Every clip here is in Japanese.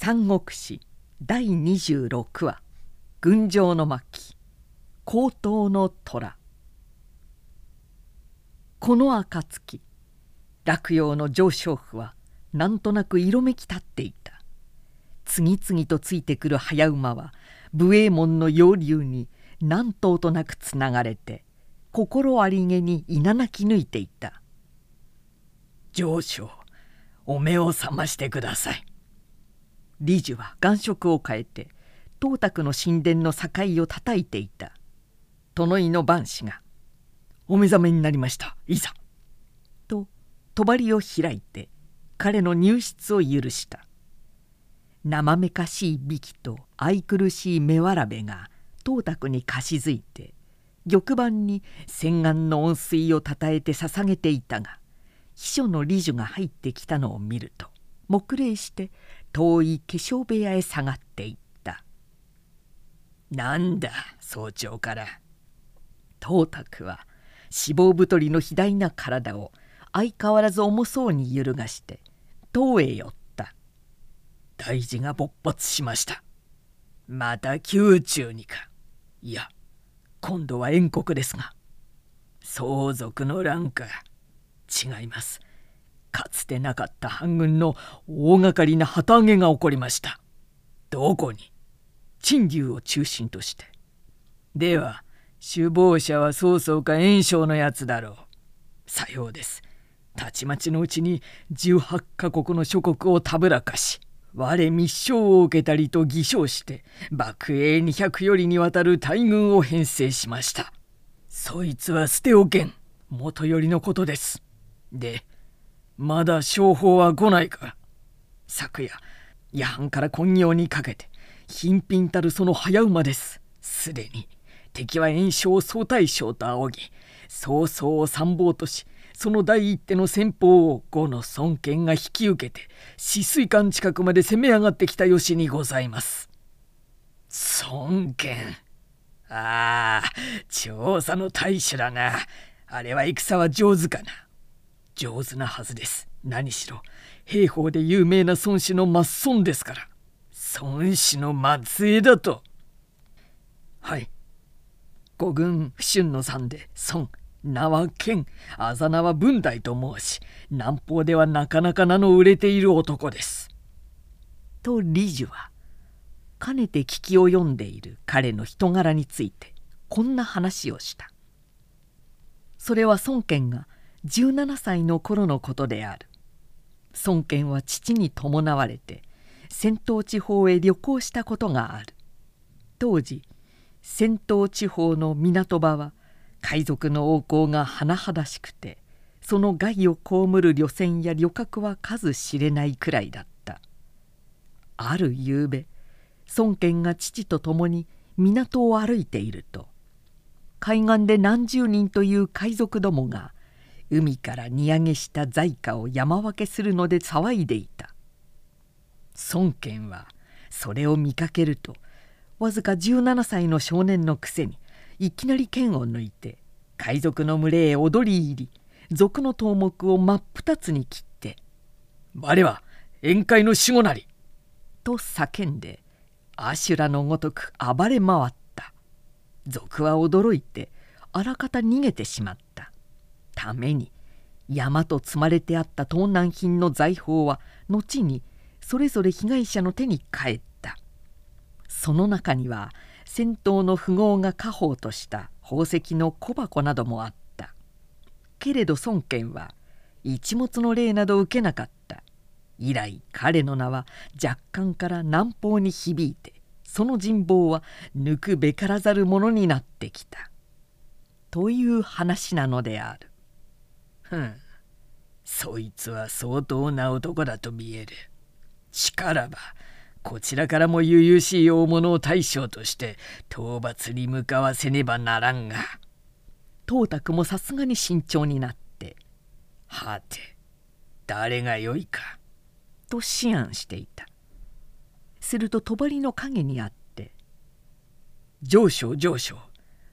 三国志第26話群青の巻江東の虎。この暁、洛陽の上将府はなんとなく色めき立っていた。次々とついてくる早馬は武衛門の要流に何頭となくつながれて、心ありげに稲なき抜いていた。上将、お目を覚ましてください。李寿は眼色を変えて董卓の神殿の堺をたたいていた。殿井の番士が「お目覚めになりました、いざ」と帳を開いて彼の入室を許した。生めかしいびきと愛くるしい目わらべが董卓にかしづいて、玉盤に洗顔の温水をたたえて捧げていたが、秘書の李寿が入ってきたのを見ると黙礼して遠い化粧部屋へ下がっていった。なんだ早朝から。董卓は脂肪太りの肥大な体を相変わらず重そうに揺るがして唐へ寄った。大事が勃発しました。また宮中にか。いや、今度は燕国ですが。相続の乱か。違います。かつてなかった反軍の大がかりな旗揚げが起こりました。どこに？陳留を中心として。では、首謀者は曹操か袁紹のやつだろう。さようです。たちまちのうちに18カ国の諸国をたぶらかし、我密書を受けたりと偽証して、幕英200よりにわたる大軍を編成しました。そいつは捨ておけん、元よりのことです。で、まだ商法は来ないか。昨夜、夜半から今夜にかけて、頻々たるその早馬です。すでに、敵は袁紹を総大将と仰ぎ、曹操を参謀とし、その第一手の戦法を呉の孫権が引き受けて、止水館近くまで攻め上がってきた由にございます。孫権。ああ、調査の大使だな。あれは戦は上手かな。上手なはずです。何しろ兵法で有名な孫子の末孫ですから。孫子の末裔だと。はい。五軍不春の三で孫、名は剣、あざ名は文大と申し、南方ではなかなか名の売れている男です。と李寿はかねて聞きを読んでいる彼の人柄についてこんな話をした。それは孫権が17歳の頃のことである。孫権は父に伴われて戦闘地方へ旅行したことがある。当時戦闘地方の港場は海賊の横行が甚だしくて、その害を被る漁船や旅客は数知れないくらいだった。ある夕べ、孫権が父と共に港を歩いていると、海岸で何十人という海賊どもが海から荷揚げした財貨を山分けするので騒いでいた。孫権はそれを見かけると、わずか17歳の少年のくせにいきなり剣を抜いて海賊の群れへ踊り入り、賊の頭目を真っ二つに切って「我は宴会の守護なり!」と叫んで阿修羅のごとく暴れ回った。賊は驚いてあらかた逃げてしまった。ために山と積まれてあった盗難品の財宝は後にそれぞれ被害者の手に返った。その中には戦闘の富豪が家宝とした宝石の小箱などもあった。けれど孫権は一物の礼など受けなかった。以来彼の名は若干から南方に響いて、その人望は抜くべからざるものになってきたという話なのである。そいつは相当な男だと見える。しからばこちらからも悠々しい大物を大将として討伐に向かわせねばならんが。董卓もさすがに慎重になって「はて誰がよいか」と思案していた。すると帳の陰にあって「上将上将、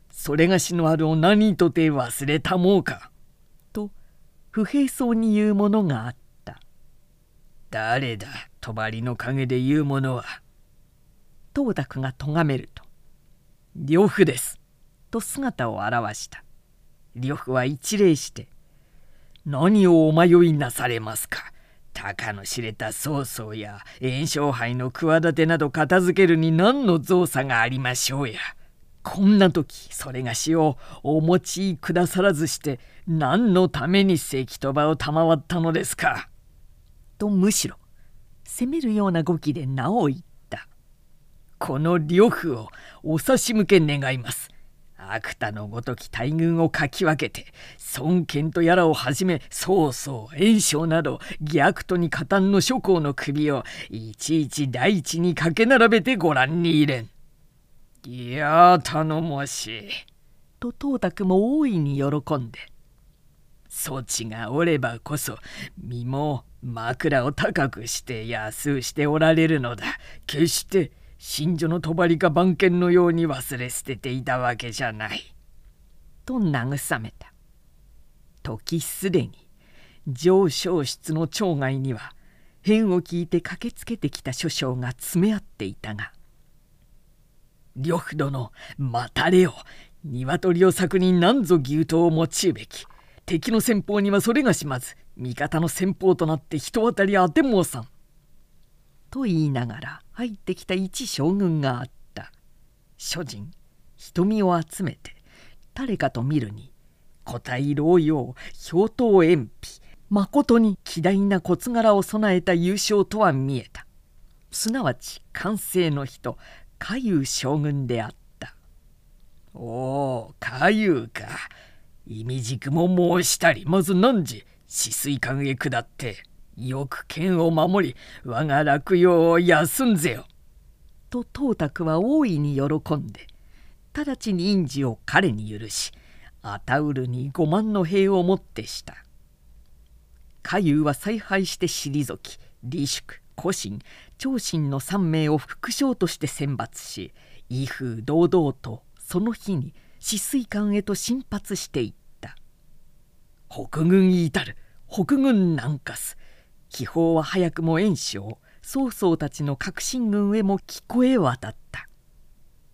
それがしのあるを何とて忘れたもうか」不平そうに言うものがあった。誰だ帳の陰で言うものは、董卓がとがめると、呂布です、と姿を現した。呂布は一礼して、何をお迷いなされますか。たかの知れた曹操や袁紹杯の企てなど片付けるに何の造作がありましょうや。こんな時それがしをお持ちくださらずして何のために石飛ばを賜ったのですか。とむしろ責めるような語気でなお言った。この呂布をお差し向け願います。芥田のごとき大軍をかき分けて孫権とやらをはじめ曹操袁紹など逆徒に加担の諸侯の首をいちいち大地にかけ並べてご覧に入れん。いや頼もしい。と董卓も大いに喜んで、そちがおればこそ身も枕を高くして安うしておられるのだ。決して神女の帳か番犬のように忘れ捨てていたわけじゃない。と慰めた。時すでに上小室の町外には変を聞いて駆けつけてきた諸将が詰め合っていたが、呂布殿待たれよ、鶏を柵に何ぞ牛刀を用いべき。敵の先方にはそれがしまず、味方の先方となって人当たり当て申さん。と言いながら入ってきた一将軍があった。諸人瞳を集めて誰かと見るに、古体老用氷刀鉛筆、まことに奇大な骨柄を備えた優勝とは見えた。すなわち完成の人華勇将軍であった。おお華勇か。意味軸も申したり、まず何時止水館へ下って。よく剣を守り、我が洛陽を休んぜよ。と董卓は大いに喜んで、直ちに印字を彼に許し、アタウルに5万の兵をもってした。華勇は采配して退き、李粛、胡信、長信の3名を副将として選抜し、威風堂々とその日に止水館へと進発していった。北軍至る、北軍南下す。気泡は早くも袁紹、曹操たちの革新軍へも聞こえ渡った。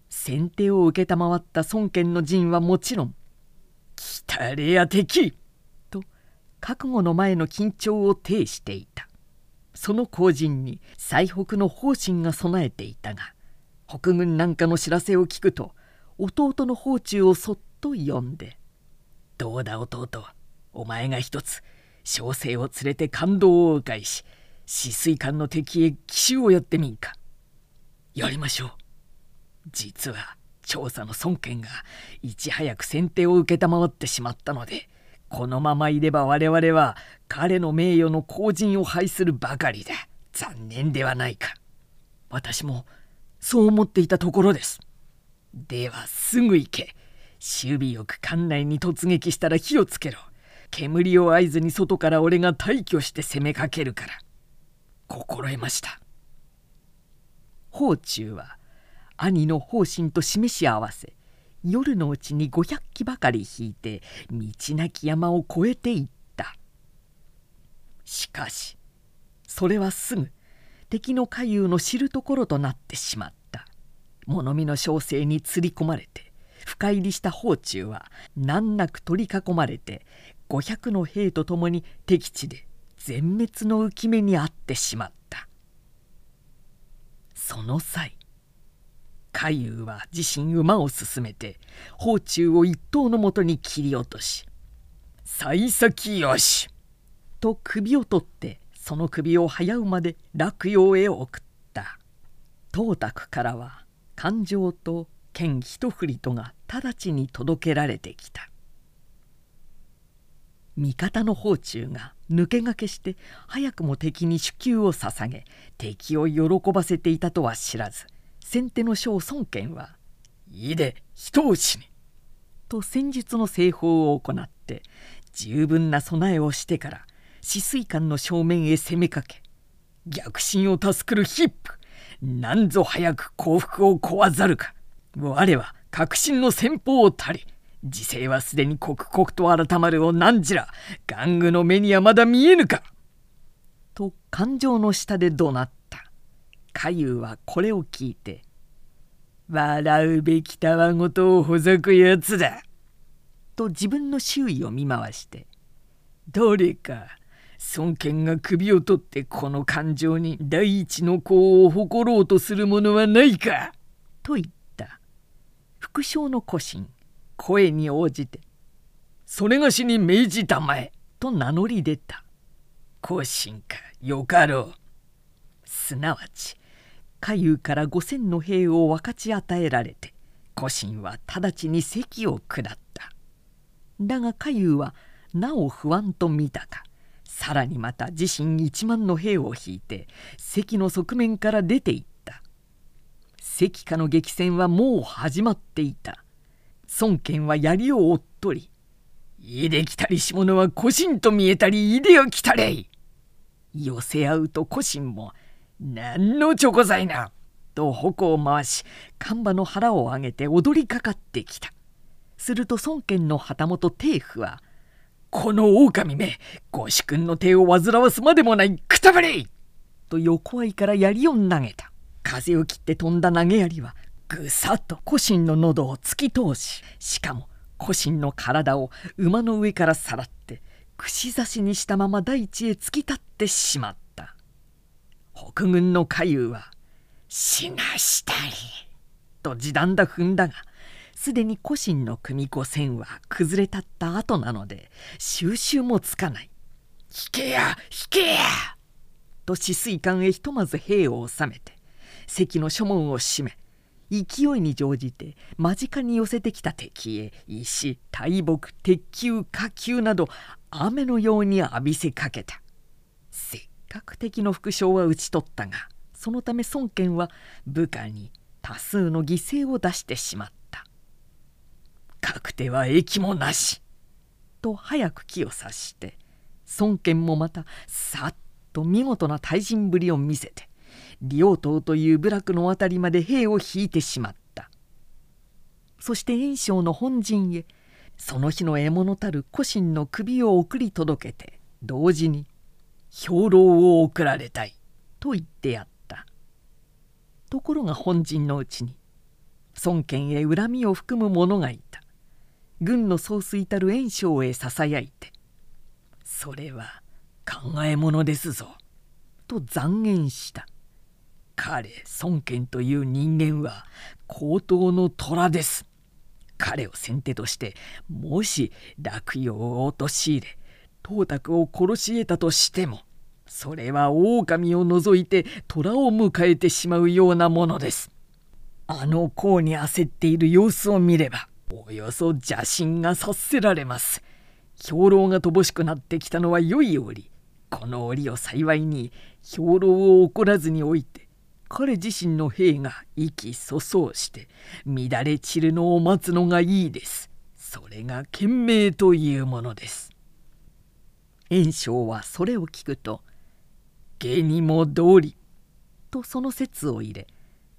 先手を受けたまわった孫権の陣はもちろん、来たれや敵と覚悟の前の緊張を呈していた。その後陣に西北の方針が備えていたが、北軍南下の知らせを聞くと、弟の方中をそっと呼んで、どうだ弟、お前が一つ、小生を連れて感動を迂回し、止水館の敵へ奇襲をやってみんか。やりましょう。実は調査の孫権がいち早く先手を承ってしまったので、このままいれば我々は彼の名誉の後塵を拝するばかりだ。残念ではないか。私もそう思っていたところです。ではすぐ行け。守備よく館内に突撃したら火をつけろ。煙を合図に外から俺が退去して攻めかけるから。心得ました。宝忠は兄の方針と示し合わせ、夜のうちに500騎ばかり引いて道なき山を越えていった。しかしそれはすぐ敵の華勇の知るところとなってしまった。物見の小生に釣り込まれて深入りした宝忠は難なく取り囲まれて、500の兵とともに敵地で全滅の浮き目にあってしまった。その際、華勇は自身馬を進めて宝忠を一刀のもとに切り落とし、幸先よしと首を取ってその首を早馬で洛陽へ送った。董卓からは感情と剣一振りとが直ちに届けられてきた。味方の方中が抜け駆けして早くも敵に首級を捧げ、敵を喜ばせていたとは知らず、先手の将孫権は「いで人を死ね」と戦術の正法を行って、十分な備えをしてから止水館の正面へ攻めかけ、逆進を助くるヒップ、なんぞ早く降伏を壊ざるか。我は革新の先鋒をたり、時勢はすでに刻々と改まるを何じら、玩具の目にはまだ見えぬか。と感情の下で怒鳴っかゆうはこれを聞いて「笑うべきたわごとをほざくやつだ」と自分の周囲を見回して「誰か孫権が首を取ってこの感情に第一の功を誇ろうとするものはないか」と言った。副将の古臣声に応じて「それがしに命じたまえ」と名乗り出た。古臣かよかろう。すなわち下遊から5000の兵を分かち与えられて古臣は直ちに席を下った。だが下遊はなお不安と見たか、さらにまた自身1万の兵を引いて関の側面から出ていった。関下の激戦はもう始まっていた。孫権は槍を追っとり「いできたりし者は古臣と見えたりいでよきたれい」寄せ合うと古臣も「何のちょこざいな」と矛を回し看板の腹を上げて踊りかかってきた。すると孫権の旗本定府は「この狼め御主君の手を煩わすまでもないくたばれい!」と横合いから槍を投げた。風を切って飛んだ投げ槍はぐさっと古臣の喉を突き通し、しかも古臣の体を馬の上からさらって串刺しにしたまま大地へ突き立ってしまった。北軍の下遊は「死なしたり」と地団だ踏んだが、すでに古臣の組5000は崩れ立った後なので収拾もつかない。引けや引けやと止水艦へひとまず兵を収めて関の所門を閉め、勢いに乗じて間近に寄せてきた敵へ石、大木、鉄球、火球など雨のように浴びせかけた。せっかく敵の副将は討ち取ったが、そのため孫権は部下に多数の犠牲を出してしまった。確定は益もなしと早く気を察して、孫権もまたさっと見事な退陣ぶりを見せて両党という部落のあたりまで兵を引いてしまった。そして袁紹の本陣へその日の獲物たる古臣の首を送り届けて、同時に「兵糧を送られたい」と言ってやった。ところが本陣のうちに孫権へ恨みを含む者がいた。軍の総帥たる袁紹へささやいて「それは考えものですぞ」と慚言した。彼孫権という人間は高等の虎です。彼を先手としてもし洛陽を陥れ董卓を殺し得たとしても、それは狼を除いて虎を迎えてしまうようなものです。あの功に焦っている様子を見ればおよそ邪心が察せられます。兵糧が乏しくなってきたのは良い折、この折を幸いに兵糧を怒らずにおいて彼自身の兵が意気粗相して乱れ散るのを待つのがいいです。それが賢明というものです。袁紹はそれを聞くと「下にも道理」とその説を入れ、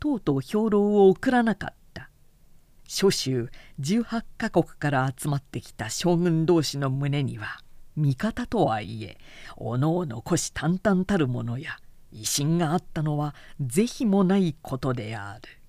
とうとう兵糧を送らなかった。諸州18カ国から集まってきた将軍同士の胸には、味方とはいえおのおの虎視眈々たるものや威信があったのは是非もないことである。